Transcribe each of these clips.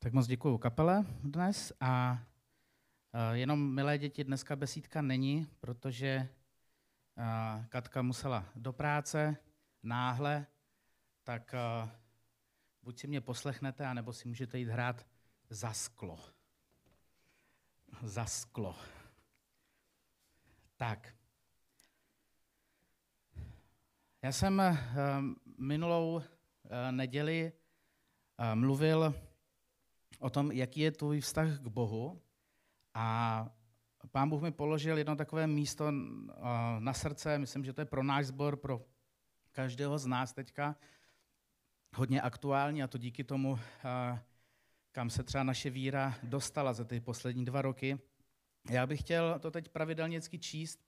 Tak moc děkuju kapele dnes a jenom milé děti dneska besídka není, protože Katka musela do práce náhle, tak buď si mě poslechnete, anebo si můžete jít hrát za sklo. Za sklo. Tak. Já jsem minulou neděli mluvil o tom, jaký je tvůj vztah k Bohu a Pán Bůh mi položil jedno takové místo na srdce, myslím, že to je pro náš sbor, pro každého z nás teďka hodně aktuální a to díky tomu, kam se třeba naše víra dostala za ty poslední 2 roky. Já bych chtěl to teď pravidelněcky číst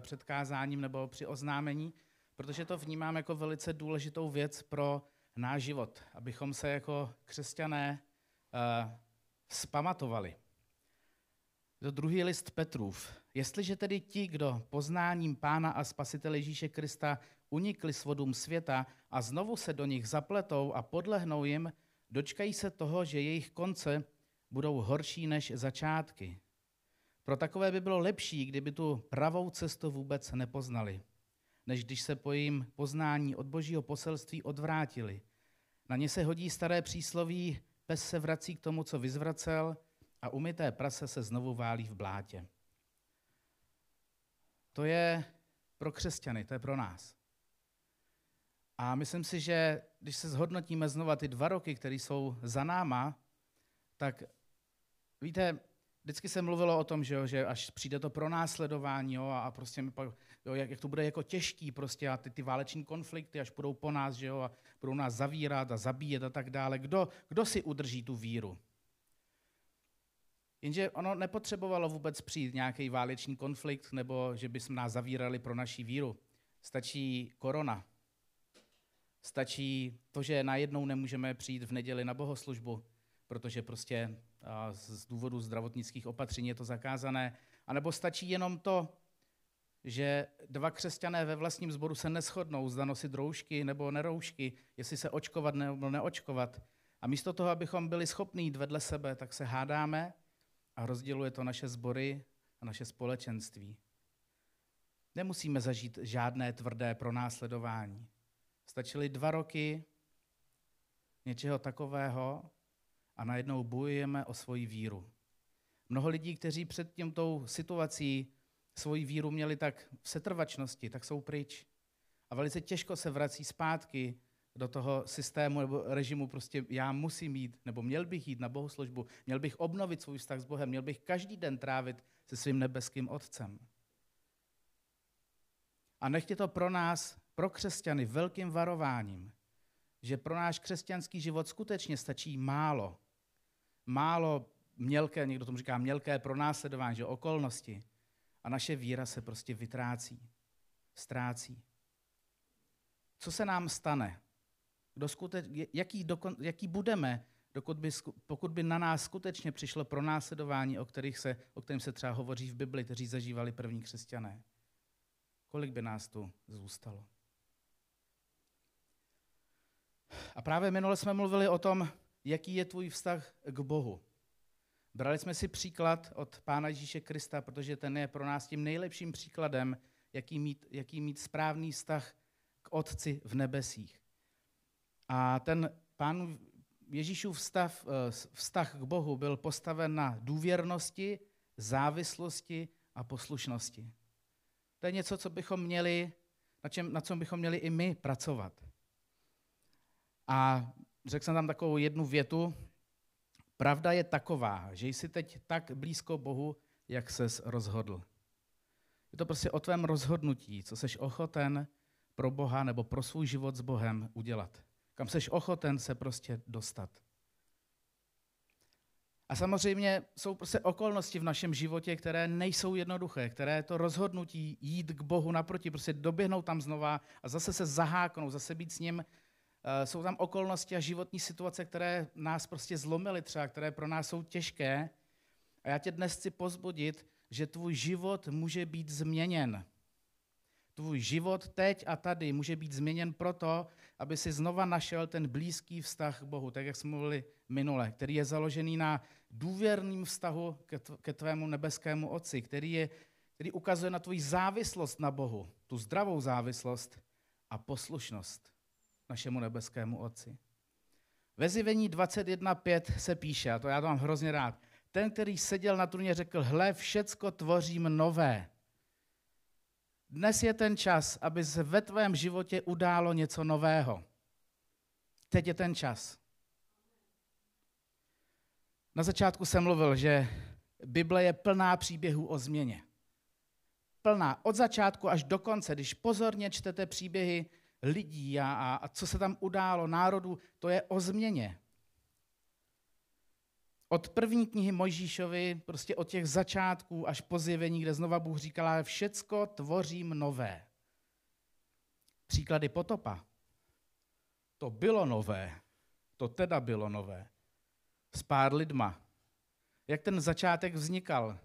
před kázáním nebo při oznámení, protože to vnímám jako velice důležitou věc pro náš život, abychom se jako křesťané vzpamatovali. To druhý list Petrův. Jestliže tedy ti, kdo poznáním Pána a Spasitele Ježíše Krista unikli svodům světa a znovu se do nich zapletou a podlehnou jim, dočkají se toho, že jejich konce budou horší než začátky. Pro takové by bylo lepší, kdyby tu pravou cestu vůbec nepoznali, než když se po jejím poznání od Božího poselství odvrátili. Na ně se hodí staré přísloví, pes se vrací k tomu, co vyzvracel, a umyté prase se znovu válí v blátě. To je pro křesťany, to je pro nás. A myslím si, že když se zhodnotíme znova ty 2 roky, které jsou za náma, tak víte, vždycky se mluvilo o tom, že až přijde to pronásledování a prostě jak to bude jako těžký prostě a ty váleční konflikty, až budou po nás, a budou nás zavírat a zabíjet a tak dále. Kdo si udrží tu víru? Jenže ono nepotřebovalo vůbec přijít nějaký válečný konflikt nebo že bychom nás zavírali pro naši víru. Stačí korona. Stačí to, že najednou nemůžeme přijít v neděli na bohoslužbu, protože prostě z důvodu zdravotnických opatření je to zakázané. A nebo stačí jenom to, že 2 křesťané ve vlastním sboru se neshodnou, zda nosit roušky nebo neroušky, jestli se očkovat nebo neočkovat. A místo toho, abychom byli schopní jít vedle sebe, tak se hádáme a rozděluje to naše sbory a naše společenství. Nemusíme zažít žádné tvrdé pronásledování. Stačily 2 roky něčeho takového a najednou bojujeme o svoji víru. Mnoho lidí, kteří před tou situací svoji víru měli tak v setrvačnosti, tak jsou pryč. A velice těžko se vrací zpátky do toho systému nebo režimu, prostě já musím jít, nebo měl bych jít na bohoslužbu, měl bych obnovit svůj vztah s Bohem, měl bych každý den trávit se svým nebeským Otcem. A nechtě to pro nás, pro křesťany, velkým varováním, že pro náš křesťanský život skutečně stačí málo. Málo mělké, někdo tomu říká mělké pronásledování, že okolnosti. A naše víra se prostě vytrácí, ztrácí. Co se nám stane? Jaký budeme, pokud by na nás skutečně přišlo pronásledování, o kterém se třeba hovoří v Bibli, kteří zažívali první křesťané? Kolik by nás tu zůstalo? A právě minule jsme mluvili o tom, jaký je tvůj vztah k Bohu. Brali jsme si příklad od Pána Ježíše Krista, protože ten je pro nás tím nejlepším příkladem, jaký mít správný vztah k Otci v nebesích. A ten Pán Ježíšův vztah k Bohu byl postaven na důvěrnosti, závislosti a poslušnosti. To je něco, co bychom měli, na čem bychom měli i my pracovat. A řekl jsem tam takovou jednu větu. Pravda je taková, že jsi teď tak blízko Bohu, jak ses rozhodl. Je to prostě o tvém rozhodnutí, co seš ochoten pro Boha nebo pro svůj život s Bohem udělat. Kam seš ochoten se prostě dostat. A samozřejmě jsou prostě okolnosti v našem životě, které nejsou jednoduché, které to rozhodnutí jít k Bohu naproti, prostě doběhnout tam znova a zase se zaháknout, zase být s ním. Jsou tam okolnosti a životní situace, které nás prostě zlomily třeba, které pro nás jsou těžké. A já tě dnes chci povzbudit, že tvůj život může být změněn. Tvůj život teď a tady může být změněn proto, aby si znova našel ten blízký vztah k Bohu, tak jak jsme mluvili minule, který je založený na důvěrném vztahu ke tvému nebeskému Otci, který ukazuje na tvoji závislost na Bohu, tu zdravou závislost a poslušnost našemu nebeskému Otci. Ve Zjevení 21.5 se píše, a to já to mám hrozně rád, ten, který seděl na trůně, řekl, hle, všecko tvořím nové. Dnes je ten čas, aby se ve tvém životě událo něco nového. Teď je ten čas. Na začátku jsem mluvil, že Bible je plná příběhů o změně. Plná. Od začátku až do konce, když pozorně čtete příběhy lidí a co se tam událo, národu, to je o změně. Od první knihy Mojžíšovi, prostě od těch začátků až po Zjevení, kde znova Bůh říkal, ale všecko tvořím nové. Příklady potopa. To bylo nové. To teda bylo nové. S pár lidma. Jak ten začátek vznikal.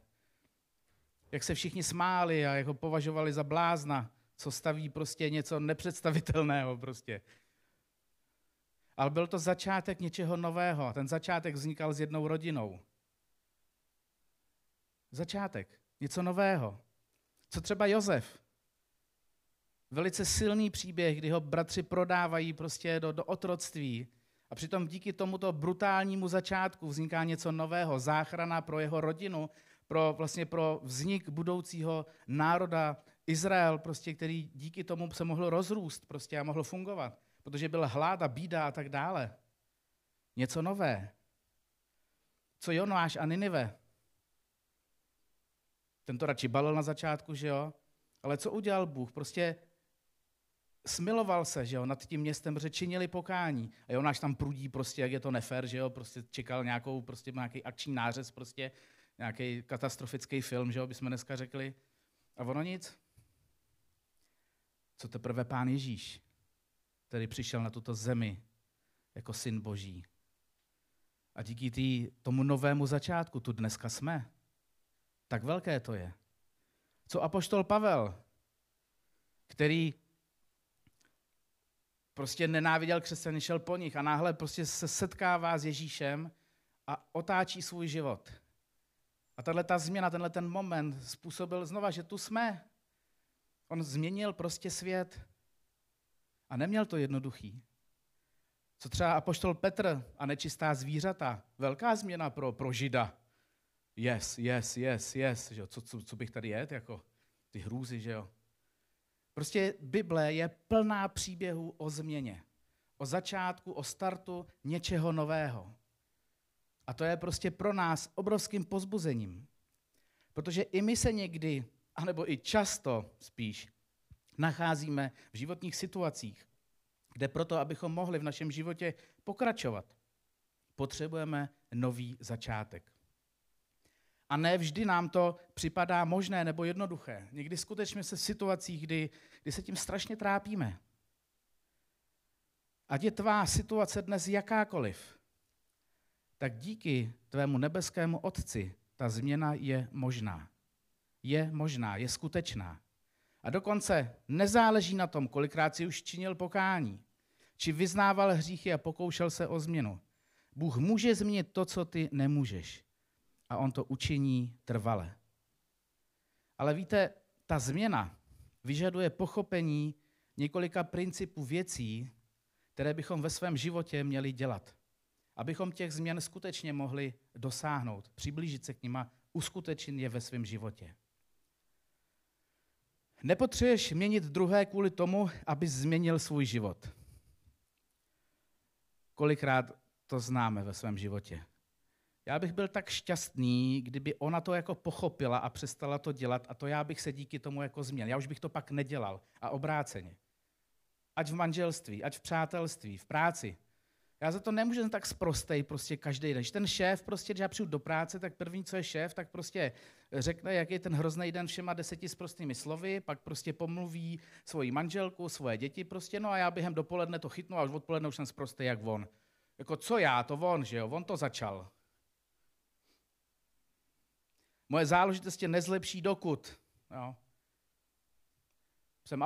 Jak se všichni smáli a jak ho považovali za blázna, co staví prostě něco nepředstavitelného prostě. Ale byl to začátek něčeho nového. Ten začátek vznikal s jednou rodinou. Začátek. Něco nového. Co třeba Josef. Velice silný příběh, kdy ho bratři prodávají prostě do otroctví. A přitom díky tomuto brutálnímu začátku vzniká něco nového. Záchrana pro jeho rodinu, pro vznik budoucího národa Izrael, prostě, který díky tomu se mohl rozrůst prostě, a mohl fungovat. Protože byl hlad a bída a tak dále. Něco nové. Co Jonáš a Ninive? Ten to radši balil na začátku, že jo? Ale co udělal Bůh? Prostě smiloval se, že jo, nad tím městem, protože činili pokání. A Jonáš tam prudí prostě, jak je to nefér, že jo? Prostě čekal nějaký akční nářez, prostě nějaký katastrofický film, že jo, bychom dneska řekli. A ono nic. Co teprve Pán Ježíš, který přišel na tuto zemi jako Syn Boží. A díky tomu novému začátku tu dneska jsme. Tak velké to je. Co apoštol Pavel, který prostě nenáviděl křesťany, šel po nich a náhle prostě se setkává s Ježíšem a otáčí svůj život. A tato změna, ten moment způsobil znova, že tu jsme. On změnil prostě svět. A neměl to jednoduchý. Co třeba apoštol Petr a nečistá zvířata. Velká změna pro Žida. Yes. Že jo? Co bych tady jet? Jako ty hrůzy, že jo? Prostě Bible je plná příběhů o změně. O začátku, o startu něčeho nového. A to je prostě pro nás obrovským povzbuzením. Protože i my se někdy, anebo i často spíš, nacházíme v životních situacích, kde proto, abychom mohli v našem životě pokračovat, potřebujeme nový začátek. A ne vždy nám to připadá možné nebo jednoduché. Někdy skutečně se v situacích, kdy se tím strašně trápíme. Ať je tvá situace dnes jakákoliv, tak díky tvému nebeskému Otci ta změna je možná. Je možná, je skutečná. A dokonce nezáleží na tom, kolikrát si už činil pokání, či vyznával hříchy a pokoušel se o změnu. Bůh může změnit to, co ty nemůžeš. A on to učiní trvale. Ale víte, ta změna vyžaduje pochopení několika principů věcí, které bychom ve svém životě měli dělat. Abychom těch změn skutečně mohli dosáhnout, přiblížit se k nim a uskutečnit je ve svém životě. Nepotřebuješ měnit druhé kvůli tomu, aby změnil svůj život. Kolikrát to známe ve svém životě. Já bych byl tak šťastný, kdyby ona to jako pochopila a přestala to dělat a to já bych se díky tomu jako změnil. Já už bych to pak nedělal a obráceně. Ať v manželství, ať v přátelství, v práci. Já za to nemůžu tak sprostej prostě každý den. Ten šéf prostě, když já přijdu do práce, tak první, co je šéf, tak prostě řekne, jak je ten hrozný den všema 10 sprostými slovy, pak prostě pomluví svoji manželku, svoje děti prostě, no a já během dopoledne to chytnu a už odpoledne už jsem sprostej jak on. Jako co já, to on, že jo, on to začal. Moje záležitost je nezlepší dokud, jo. jsem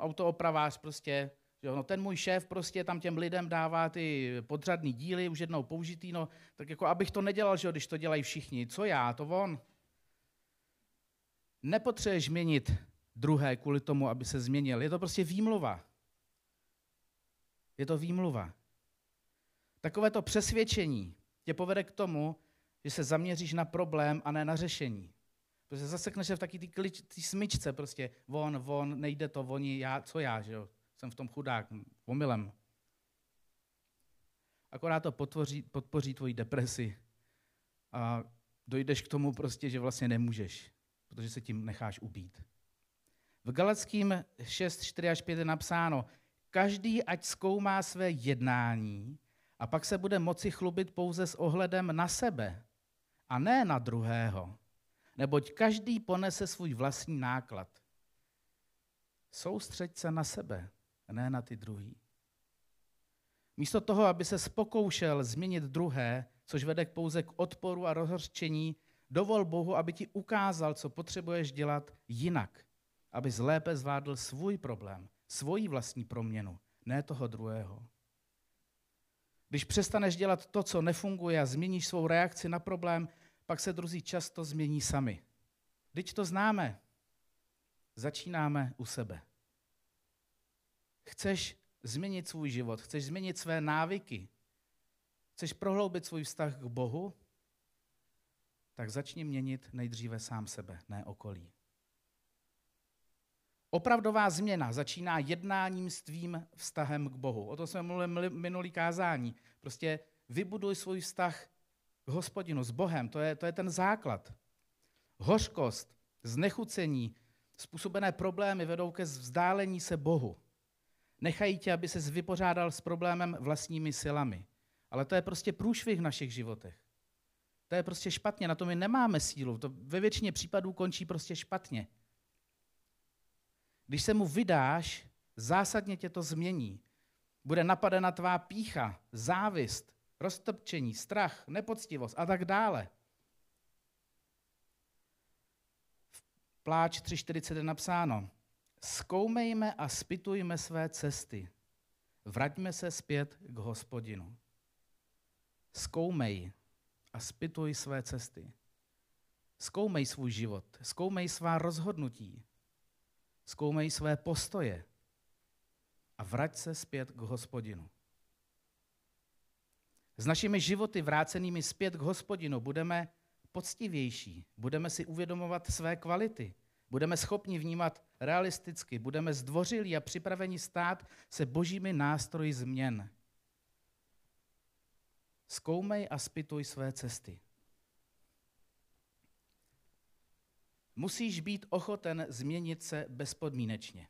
autoopravář prostě, jo, no ten můj šéf prostě tam těm lidem dává ty podřadný díly, už jednou použitý, no tak jako abych to nedělal, že jo, když to dělají všichni, co já, to on. Nepotřebuješ měnit druhé kvůli tomu, aby se změnil, je to prostě výmluva. Je to výmluva. Takovéto přesvědčení tě povede k tomu, že se zaměříš na problém a ne na řešení. Protože zasekneš se v taky ty smyčce prostě, on, nejde to, oni, já, co já, že jo? Jsem v tom chudák, omylem. Akorát to podpoří tvoji depresi a dojdeš k tomu prostě, že vlastně nemůžeš, protože se tím necháš ubít. V Galackým 6:4-5 je napsáno, každý ať zkoumá své jednání a pak se bude moci chlubit pouze s ohledem na sebe a ne na druhého, neboť každý ponese svůj vlastní náklad. Soustřeď se na sebe, ne na ty druhý. Místo toho, aby se pokoušel změnit druhé, což vede pouze k odporu a rozhořčení, dovol Bohu, aby ti ukázal, co potřebuješ dělat jinak, aby lépe zvládl svůj problém, svoji vlastní proměnu, ne toho druhého. Když přestaneš dělat to, co nefunguje a změníš svou reakci na problém, pak se druzí často změní sami. Vždyť to známe. Začínáme u sebe. Chceš změnit svůj život, chceš změnit své návyky, chceš prohloubit svůj vztah k Bohu, tak začni měnit nejdříve sám sebe, ne okolí. Opravdová změna začíná jednáním s tvým vztahem k Bohu. O tom jsme mluvili minulý kázání. Prostě vybuduj svůj vztah k Hospodinu, s Bohem, to je ten základ. Hořkost, znechucení, způsobené problémy vedou ke vzdálení se Bohu. Nechají tě, aby ses vypořádal s problémem vlastními silami. Ale to je prostě průšvih v našich životech. To je prostě špatně, na to my nemáme sílu. To ve většině případů končí prostě špatně. Když se mu vydáš, zásadně tě to změní. Bude napadena tvá pýcha, závist, roztrpčení, strach, nepoctivost a tak dále. V Pláč 3:40 je napsáno, zkoumejme a zpytujme své cesty. Vraťme se zpět k Hospodinu. Zkoumej a zpytuj své cesty. Zkoumej svůj život, zkoumej svá rozhodnutí. Zkoumej své postoje a vrať se zpět k Hospodinu. S našimi životy vrácenými zpět k Hospodinu budeme poctivější, budeme si uvědomovat své kvality, budeme schopni vnímat realisticky, budeme zdvořilí a připraveni stát se božími nástroji změn. Zkoumej a zpytuj své cesty. Musíš být ochoten změnit se bezpodmínečně.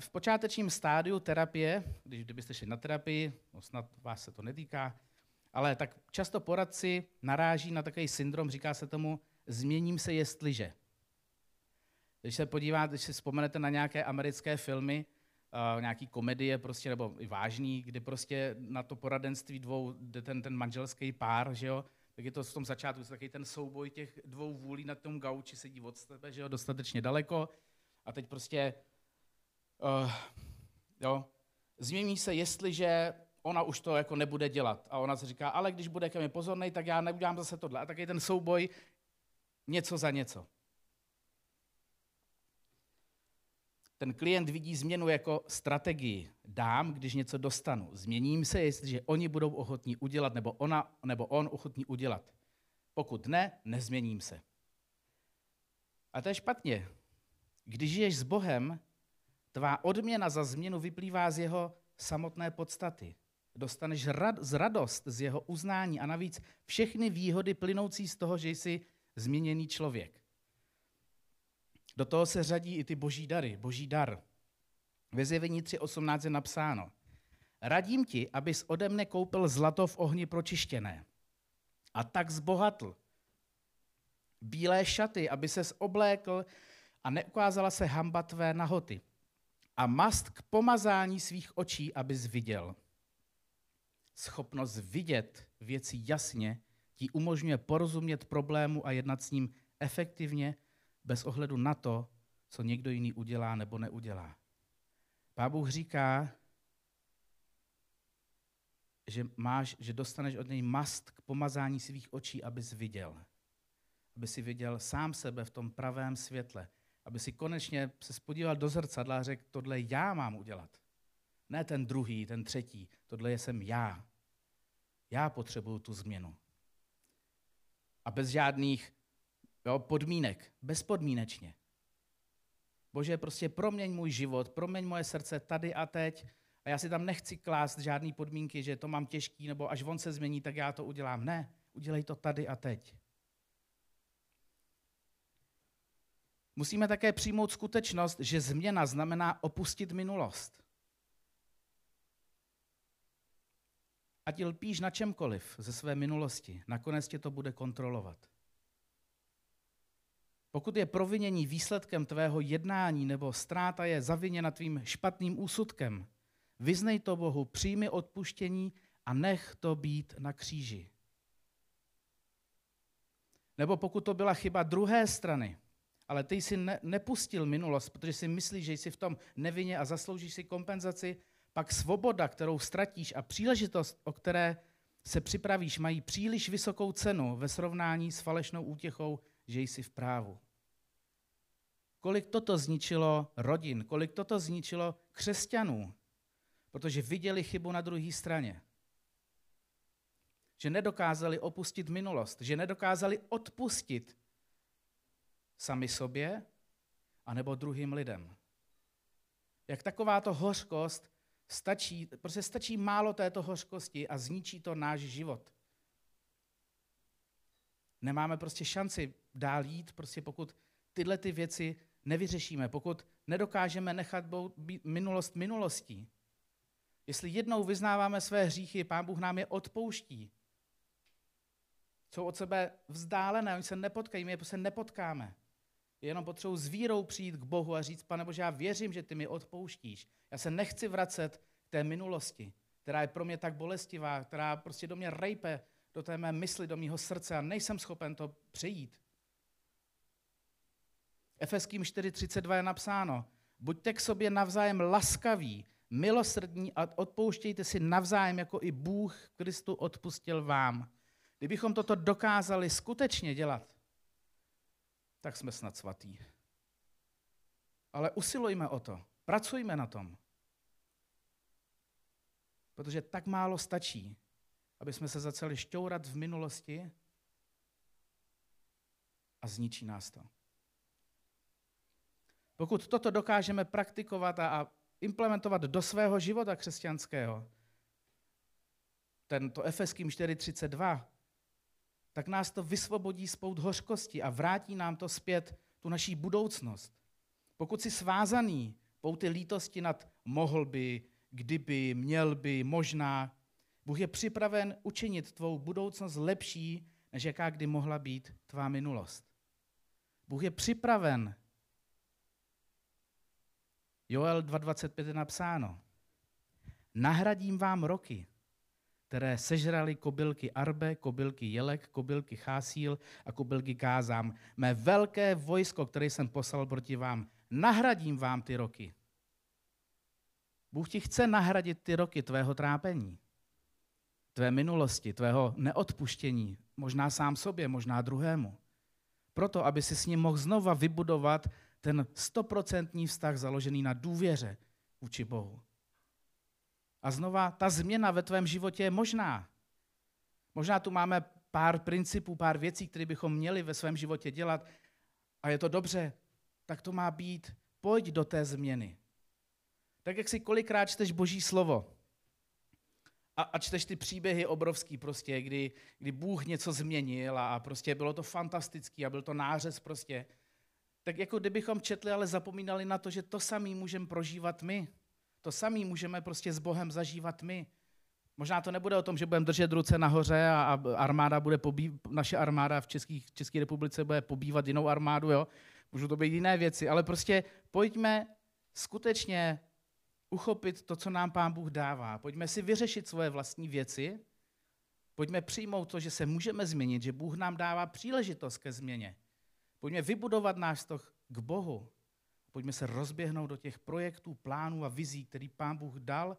V počátečním stádiu terapie, kdybyste šli na terapii, no snad vás se to netýká, ale tak často poradci naráží na takový syndrom, říká se tomu, změním se jestliže. Když se podíváte, když si vzpomenete na nějaké americké filmy, nějaký komedie prostě, nebo i vážný, kdy prostě na to poradenství dvou jde ten manželský pár, že jo, tak je to v tom začátku takový ten souboj těch dvou vůlí na tom gauči, sedí od sebe, že jo, dostatečně daleko a teď prostě, jo, změní se, jestliže ona už to jako nebude dělat a ona se říká, ale když bude ke mně pozornej, tak já neudělám zase tohle a takový ten souboj něco za něco. Ten klient vidí změnu jako strategii. Dám, když něco dostanu. Změním se, jestliže oni budou ochotní udělat, nebo ona, nebo on ochotní udělat. Pokud ne, nezměním se. A to je špatně. Když žiješ s Bohem, tvá odměna za změnu vyplývá z jeho samotné podstaty. Dostaneš radost z jeho uznání a navíc všechny výhody plynoucí z toho, že jsi změněný člověk. Do toho se řadí i ty boží dary, boží dar. Ve Zjevení 3:18 je napsáno. Radím ti, abys ode mne koupil zlato v ohni pročištěné a tak zbohatl. Bílé šaty, aby ses oblékl a neukázala se hanba tvé nahoty. A mast k pomazání svých očí, abys viděl. Schopnost vidět věci jasně ti umožňuje porozumět problému a jednat s ním efektivně bez ohledu na to, co někdo jiný udělá nebo neudělá. Pán Bůh říká, že dostaneš od něj mast k pomazání svých očí, abys viděl. Aby si viděl sám sebe v tom pravém světle. Aby si konečně se podíval do zrcadla a řekl, tohle já mám udělat. Ne ten druhý, ten třetí, tohle jsem já. Já potřebuju tu změnu. A bez žádných podmínek, bezpodmínečně. Bože, prostě proměň můj život, proměň moje srdce tady a teď a já si tam nechci klást žádné podmínky, že to mám těžký, nebo až on se změní, tak já to udělám. Ne, udělej to tady a teď. Musíme také přijmout skutečnost, že změna znamená opustit minulost. Ať lpíš na čemkoliv ze své minulosti, nakonec tě to bude kontrolovat. Pokud je provinění výsledkem tvého jednání nebo ztráta je zaviněna tvým špatným úsudkem, vyznej to Bohu, přijmi odpuštění a nech to být na kříži. Nebo pokud to byla chyba druhé strany, ale ty jsi nepustil minulost, protože si myslíš, že jsi v tom nevinně a zasloužíš si kompenzaci, pak svoboda, kterou ztratíš a příležitost, o které se připravíš, mají příliš vysokou cenu ve srovnání s falešnou útěchou, že jsi v právu. Kolik toto zničilo rodin, kolik toto zničilo křesťanů, protože viděli chybu na druhé straně. Že nedokázali opustit minulost, že nedokázali odpustit sami sobě anebo druhým lidem. Jak takováto hořkost stačí málo této hořkosti a zničí to náš život. Nemáme prostě šanci dál jít, prostě pokud tyhle ty věci nevyřešíme, pokud nedokážeme nechat minulost minulostí. Jestli jednou vyznáváme své hříchy, Pán Bůh nám je odpouští. Jsou od sebe vzdálené, oni se nepotkají, my je prostě nepotkáme. Jenom potřebuji s vírou přijít k Bohu a říct, Pane Bože, já věřím, že ty mi odpouštíš. Já se nechci vracet k té minulosti, která je pro mě tak bolestivá, která prostě do mě rejpe, do té mé mysli, do mého srdce a nejsem schopen to přejít. Efeským 4.32 je napsáno, buďte k sobě navzájem laskaví, milosrdní a odpouštějte si navzájem, jako i Bůh Kristu odpustil vám. Kdybychom toto dokázali skutečně dělat, tak jsme snad svatí. Ale usilujme o to, pracujme na tom. Protože tak málo stačí, aby jsme se začali šťourat v minulosti a zničí nás to. Pokud toto dokážeme praktikovat a implementovat do svého života křesťanského, tento Efeským 4.32, tak nás to vysvobodí z pout hořkosti a vrátí nám to zpět tu naší budoucnost. Pokud jsi svázaný pouty lítosti nad mohl by, kdyby, měl by, možná, Bůh je připraven učinit tvou budoucnost lepší, než jaká kdy mohla být tvá minulost. Bůh je připraven. Joel 2.25 je napsáno. Nahradím vám roky, které sežrali kobylky Arbe, kobylky Jelek, kobylky Chásíl a kobylky Gázám. Mé velké vojsko, které jsem poslal proti vám, nahradím vám ty roky. Bůh ti chce nahradit ty roky tvého trápení, tvé minulosti, tvého neodpuštění, možná sám sobě, možná druhému. Proto, aby si s ním mohl znova vybudovat ten 100% vztah založený na důvěře vůči Bohu. A znova, ta změna ve tvém životě je možná. Možná tu máme pár principů, pár věcí, které bychom měli ve svém životě dělat a je to dobře, tak to má být. Pojď do té změny. Tak jak si kolikrát čteš Boží slovo a čteš ty příběhy obrovský prostě, kdy Bůh něco změnil a prostě bylo to fantastický a byl to nářez prostě, tak jako kdybychom četli, ale zapomínali na to, že to samý můžeme prožívat my. To samý můžeme prostě s Bohem zažívat my. Možná to nebude o tom, že budeme držet ruce nahoře a armáda bude naše armáda v České republice bude pobývat jinou armádu, jo? Můžou to být jiné věci, ale prostě pojďme skutečně uchopit to, co nám Pán Bůh dává. Pojďme si vyřešit svoje vlastní věci, pojďme přijmout to, že se můžeme změnit, že Bůh nám dává příležitost ke změně. Pojďme vybudovat náš vztah k Bohu. Pojďme se rozběhnout do těch projektů, plánů a vizí, který Pán Bůh dal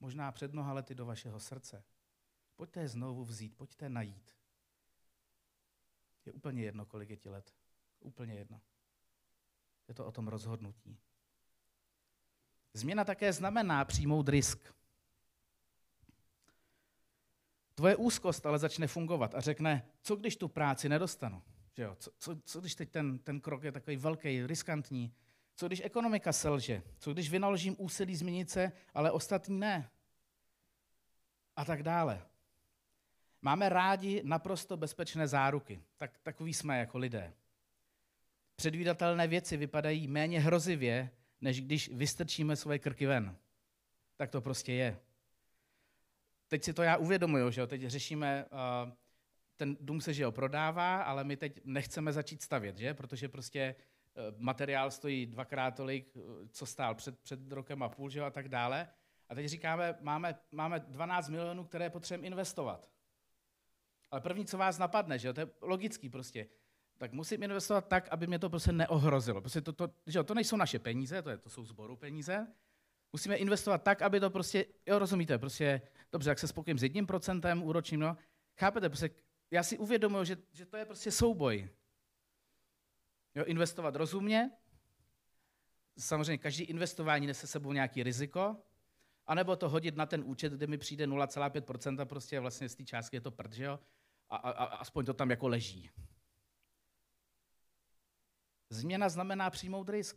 možná před mnoha lety do vašeho srdce. Pojďte je znovu vzít, pojďte najít. Je úplně jedno, kolik je ti let. Úplně jedno. Je to o tom rozhodnutí. Změna také znamená přijmout risk. Tvoje úzkost ale začne fungovat a řekne, co když tu práci nedostanu? Že jo? Co když teď ten krok je takový velký, riskantní? Co když ekonomika selže? Co když vynaložím úsilí změnit se, ale ostatní ne? A tak dále. Máme rádi naprosto bezpečné záruky. Takový jsme jako lidé. Předvídatelné věci vypadají méně hrozivě, než když vystrčíme svoje krky ven. Tak to prostě je. Teď si to já uvědomuju, že jo? Teď řešíme, ten dům se, že jo, prodává, ale my teď nechceme začít stavět, že? Protože prostě materiál stojí dvakrát tolik, co stál před rokem a půl, že jo, a tak dále. A teď říkáme, máme 12 milionů, které potřebujeme investovat. Ale první, co vás napadne, že jo, to je logický prostě, tak musím investovat tak, aby mě to prostě neohrozilo. Prostě že jo, to nejsou naše peníze, to jsou sboru peníze. Musíme investovat tak, aby to prostě, jo, rozumíte, prostě, dobře, jak se spokojím s 1% úročím, no, chápete, prostě, já si uvědomuji, že to je prostě souboj. Jo, investovat rozumně, samozřejmě každý investování nese sebou nějaký riziko, anebo to hodit na ten účet, kde mi přijde 0,5%, prostě vlastně z té částky je to prd, že jo, a aspoň to tam jako leží. Změna znamená přijmout risk.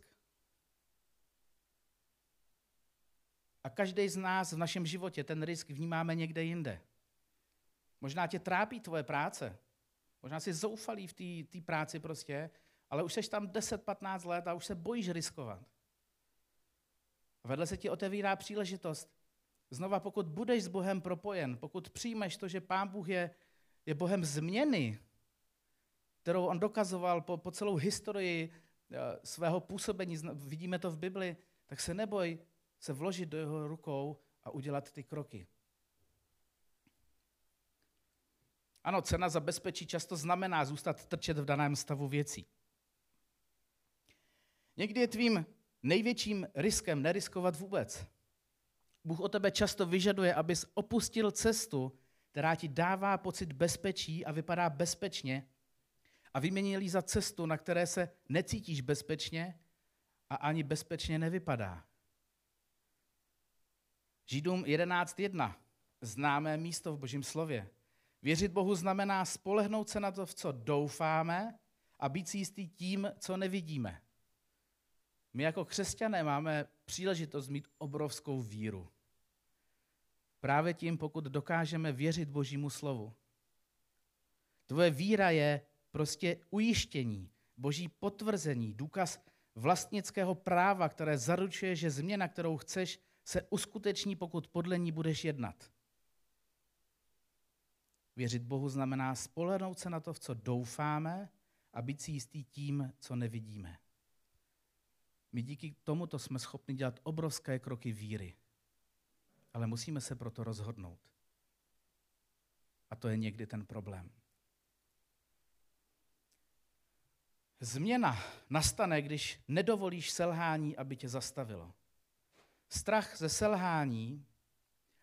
A každý z nás v našem životě ten risk vnímáme někde jinde. Možná tě trápí tvoje práce, možná jsi zoufalý v té práci prostě, ale už jsi tam 10-15 let a už se bojíš riskovat. A vedle se ti otevírá příležitost. Znova, pokud budeš s Bohem propojen, pokud přijmeš to, že Pán Bůh je Bohem změny, kterou on dokazoval po celou historii svého působení, vidíme to v Bibli, tak se neboj se vložit do jeho rukou a udělat ty kroky. Ano, cena za bezpečí často znamená zůstat trčet v daném stavu věcí. Někdy je tvým největším riskem neriskovat vůbec. Bůh od tebe často vyžaduje, abys opustil cestu, která ti dává pocit bezpečí a vypadá bezpečně, a vyměnil ji za cestu, na které se necítíš bezpečně a ani bezpečně nevypadá. Židům 11.1. Známé místo v Božím slově. Věřit Bohu znamená spolehnout se na to, v co doufáme, a být si jistý tím, co nevidíme. My jako křesťané máme příležitost mít obrovskou víru. Právě tím, pokud dokážeme věřit Božímu slovu. Tvoje víra je prostě ujištění, Boží potvrzení, důkaz vlastnického práva, které zaručuje, že změna, kterou chceš, se uskuteční, pokud podle ní budeš jednat. Věřit Bohu znamená spolehnout se na to, v co doufáme, a být si jistý tím, co nevidíme. My díky tomuto jsme schopni dělat obrovské kroky víry, ale musíme se proto rozhodnout. A to je někdy ten problém. Změna nastane, když nedovolíš selhání, aby tě zastavilo. Strach ze selhání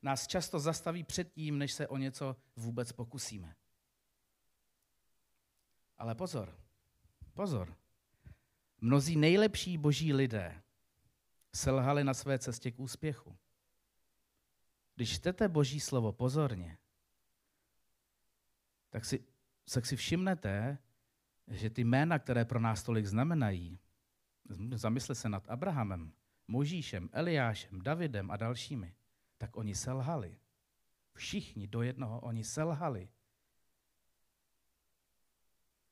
nás často zastaví před tím, než se o něco vůbec pokusíme. Ale pozor, pozor. Mnozí nejlepší boží lidé selhali na své cestě k úspěchu. Když čtete Boží slovo pozorně, tak si všimnete, že ty jména, které pro nás tolik znamenají, zamysle se nad Abrahamem, Možíšem, Eliášem, Davidem a dalšími, tak oni selhali. Všichni do jednoho oni selhali.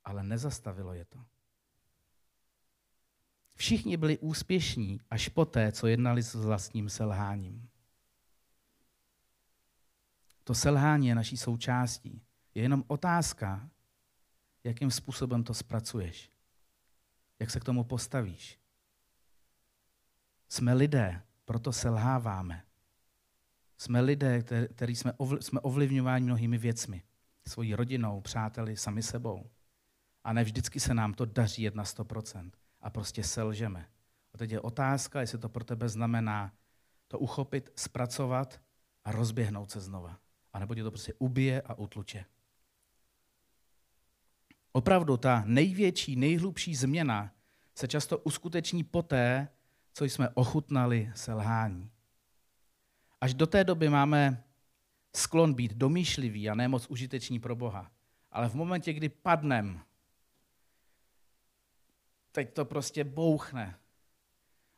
Ale nezastavilo je to. Všichni byli úspěšní až poté, co jednali s vlastním selháním. To selhání je naší součástí. Je jenom otázka, jakým způsobem to zpracuješ. Jak se k tomu postavíš. Jsme lidé, proto selháváme. Jsme lidé, kteří jsme ovlivňováni mnohými věcmi. Svojí rodinou, přáteli, sami sebou. A ne vždycky se nám to daří jet na 100%. A prostě selžeme. A teď je otázka, jestli to pro tebe znamená to uchopit, zpracovat a rozběhnout se znova. A nebo tě to prostě ubije a utluče. Opravdu ta největší, nejhlubší změna se často uskuteční poté, co jsme ochutnali selhání. Až do té doby máme sklon být domýšlivý a ne moc užiteční pro Boha. Ale v momentě, kdy padnem, teď to prostě bouchne.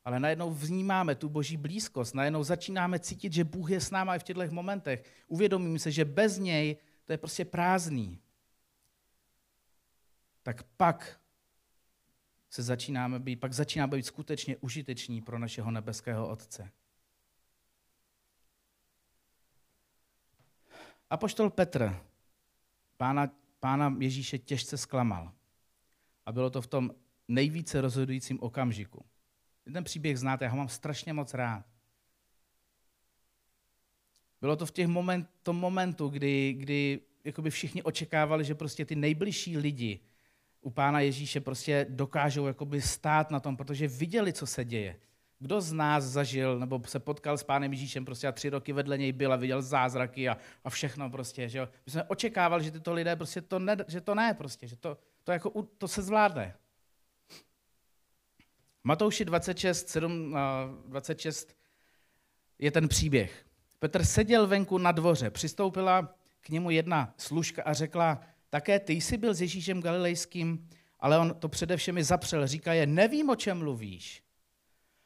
Ale najednou vnímáme tu boží blízkost, najednou začínáme cítit, že Bůh je s náma i v těchto momentech. Uvědomím se, že bez něj to je prostě prázdný. Tak pak začínáme být skutečně užiteční pro našeho nebeského Otce. Apoštol Petr Pána Ježíše těžce zklamal. A bylo to v tom nejvíce rozhodujícím okamžiku. Ten příběh znáte, já ho mám strašně moc rád. Bylo to v tom momentu, kdy jakoby všichni očekávali, že prostě ty nejbližší lidi u Pána Ježíše prostě dokážou jakoby stát na tom, protože viděli, co se děje. Kdo z nás zažil nebo se potkal s Pánem Ježíšem prostě a 3 roky vedle něj byl a viděl zázraky a všechno prostě, že jo. My jsme očekávali, že tyto lidé prostě to se zvládne. Matouši 26, je ten příběh. Petr seděl venku na dvoře, přistoupila k němu jedna služka a řekla, také ty jsi byl s Ježíšem Galilejským, ale on to především zapřel, říká je, nevím, o čem mluvíš.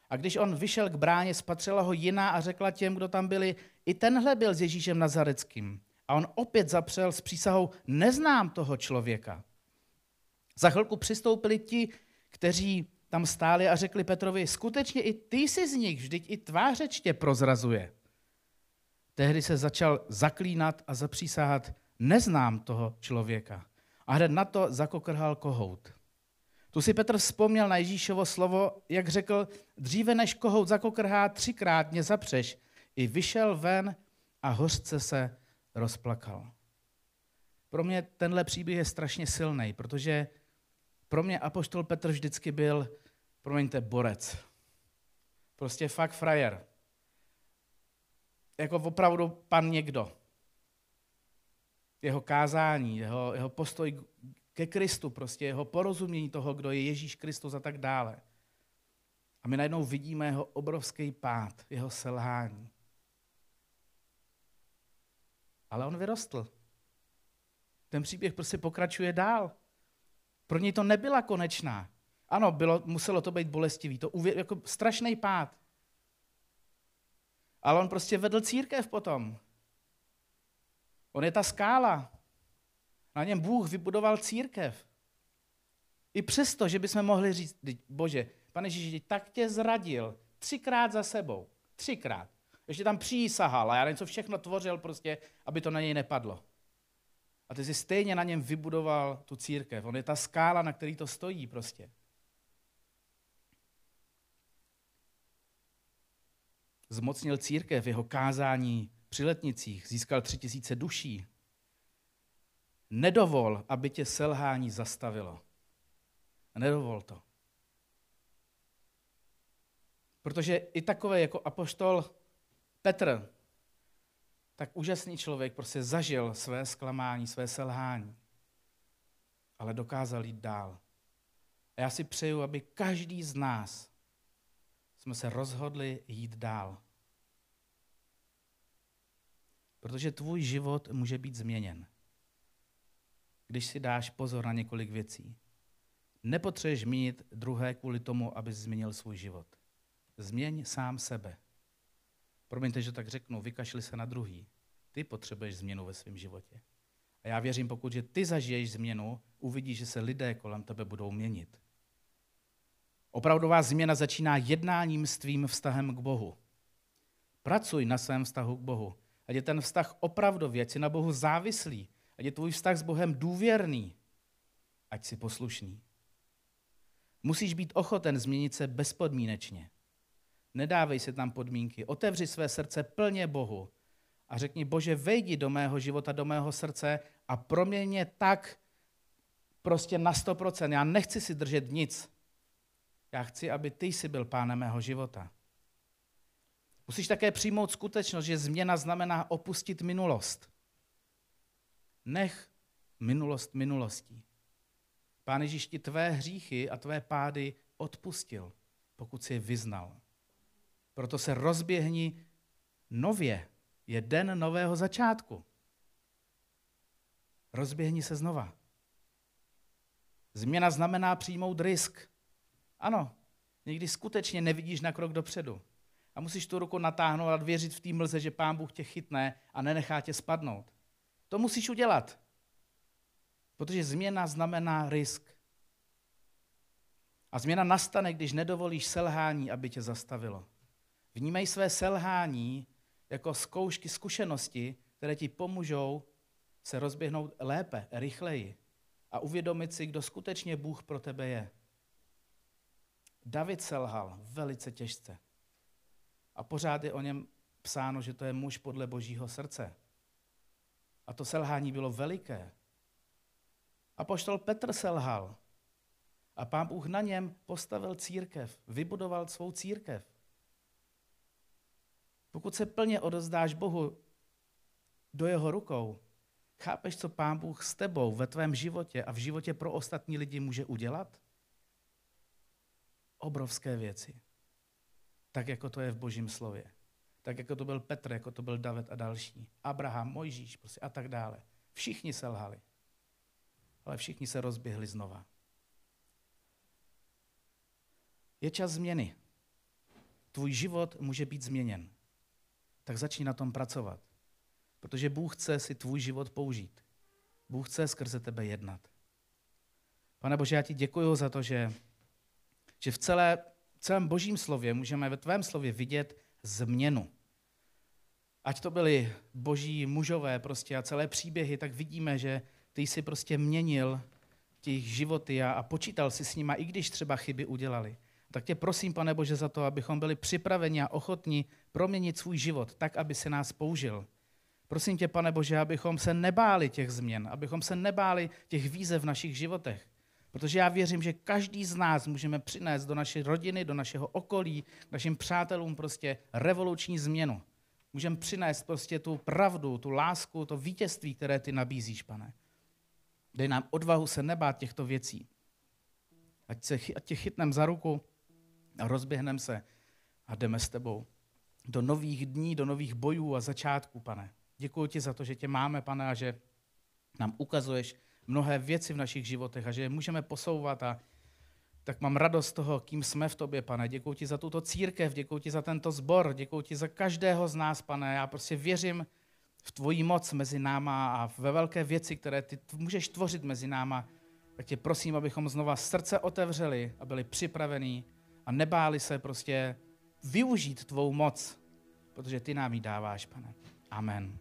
A když on vyšel k bráně, spatřila ho jiná a řekla těm, kdo tam byli, i tenhle byl s Ježíšem Nazareckým. A on opět zapřel s přísahou, neznám toho člověka. Za chvilku přistoupili ti, kteří tam stáli a řekli Petrovi, skutečně i ty jsi z nich, vždyť i tvá řeč tě prozrazuje. Tehdy se začal zaklínat a zapřísahat, neznám toho člověka. A hned na to zakokrhal kohout. Tu si Petr vzpomněl na Ježíšovo slovo, jak řekl, dříve než kohout zakokrhá, 3krát mě zapřeš. I vyšel ven a hořce se rozplakal. Pro mě tenhle příběh je strašně silný, protože pro mě apoštol Petr vždycky byl, promiňte, borec. Prostě fakt frajer. Jako opravdu pan někdo. Jeho kázání, jeho postoj ke Kristu, prostě jeho porozumění toho, kdo je Ježíš Kristus a tak dále. A my najednou vidíme jeho obrovský pád, jeho selhání. Ale on vyrostl. Ten příběh prostě pokračuje dál. Pro něj to nebyla konečná. Ano, muselo to být bolestivý, jako strašný pád. Ale on prostě vedl církev potom. On je ta skála. Na něm Bůh vybudoval církev. I přesto, že bychom mohli říct, Bože, Pane Ježíši, tak tě zradil 3krát za sebou. 3krát. Ještě tam přísahal a já něco všechno tvořil prostě, aby to na něj nepadlo. A ty jsi stejně na něm vybudoval tu církev. On je ta skála, na který to stojí prostě. Zmocnil církev, jeho kázání při letnicích, získal 3000 duší. Nedovol, aby tě selhání zastavilo. Nedovol to. Protože i takový jako apoštol Petr, tak úžasný člověk prostě zažil své zklamání, své selhání, ale dokázal jít dál. A já si přeju, aby každý z nás jsme se rozhodli jít dál. Protože tvůj život může být změněn, když si dáš pozor na několik věcí. Nepotřebuješ měnit druhé kvůli tomu, abys změnil svůj život. Změň sám sebe. Promiňte, že tak řeknu, vykašli se na druhý. Ty potřebuješ změnu ve svém životě. A já věřím, pokud že ty zažiješ změnu, uvidíš, že se lidé kolem tebe budou měnit. Opravdová změna začíná jednáním s tvým vztahem k Bohu. Pracuj na svém vztahu k Bohu. Ať je ten vztah opravdový, ať jsi na Bohu závislý, ať je tvůj vztah s Bohem důvěrný, ať jsi poslušný. Musíš být ochoten změnit se bezpodmínečně. Nedávej si tam podmínky, otevři své srdce plně Bohu a řekni, Bože, vejdi do mého života, do mého srdce a proměň mě tak, prostě na 100%. Já nechci si držet nic. Já chci, aby ty jsi byl pánem mého života. Musíš také přijmout skutečnost, že změna znamená opustit minulost. Nech minulost minulostí. Pán Ježíš ti tvé hříchy a tvé pády odpustil, pokud jsi je vyznal. Proto se rozběhni nově. Je den nového začátku. Rozběhni se znova. Změna znamená přijmout risk. Ano, někdy skutečně nevidíš na krok dopředu. A musíš tu ruku natáhnout a věřit v té mlze, že Pán Bůh tě chytne a nenechá tě spadnout. To musíš udělat. Protože změna znamená risk. A změna nastane, když nedovolíš selhání, aby tě zastavilo. Vnímej své selhání jako zkoušky, zkušenosti, které ti pomůžou se rozběhnout lépe, rychleji a uvědomit si, kdo skutečně Bůh pro tebe je. David selhal velice těžce. A pořád je o něm psáno, že to je muž podle Božího srdce. A to selhání bylo veliké. Apoštol Petr selhal. A Pán Bůh na něm postavil církev, vybudoval svou církev. Pokud se plně odevzdáš Bohu do jeho rukou, chápeš, co Pán Bůh s tebou ve tvém životě a v životě pro ostatní lidi může udělat? Obrovské věci. Tak, jako to je v Božím slově. Tak, jako to byl Petr, jako to byl David a další. Abraham, Mojžíš prostě a tak dále. Všichni selhali. Ale všichni se rozběhli znova. Je čas změny. Tvůj život může být změněn. Tak začni na tom pracovat. Protože Bůh chce si tvůj život použít. Bůh chce skrze tebe jednat. Pane Bože, já ti děkuju za to, že v celém Božím slově můžeme ve tvém slově vidět změnu. Ať to byli boží mužové prostě a celé příběhy, tak vidíme, že ty jsi prostě měnil těch životy a počítal si s nima, i když třeba chyby udělali. Tak tě prosím, Pane Bože, za to, abychom byli připraveni a ochotní proměnit svůj život tak, aby se nás použil. Prosím tě, Pane Bože, abychom se nebáli těch změn, abychom se nebáli těch výzev v našich životech. Protože já věřím, že každý z nás můžeme přinést do naší rodiny, do našeho okolí, našim přátelům prostě revoluční změnu. Můžeme přinést prostě tu pravdu, tu lásku, to vítězství, které ty nabízíš, Pane. Dej nám odvahu se nebát těchto věcí. Ať tě chytneme za ruku a rozběhneme se a jdeme s tebou do nových dní, do nových bojů a začátků, Pane. Děkuji ti za to, že tě máme, Pane, a že nám ukazuješ mnohé věci v našich životech a že je můžeme posouvat a tak mám radost z toho, kým jsme v tobě, Pane. Děkuji ti za tuto církev, děkuji ti za tento sbor, děkuji ti za každého z nás, Pane. Já prostě věřím v tvoji moc mezi náma a ve velké věci, které ty můžeš tvořit mezi náma. Tak tě prosím, abychom znova srdce otevřeli a byli připravení a nebáli se prostě využít tvou moc, protože ty nám ji dáváš, Pane. Amen.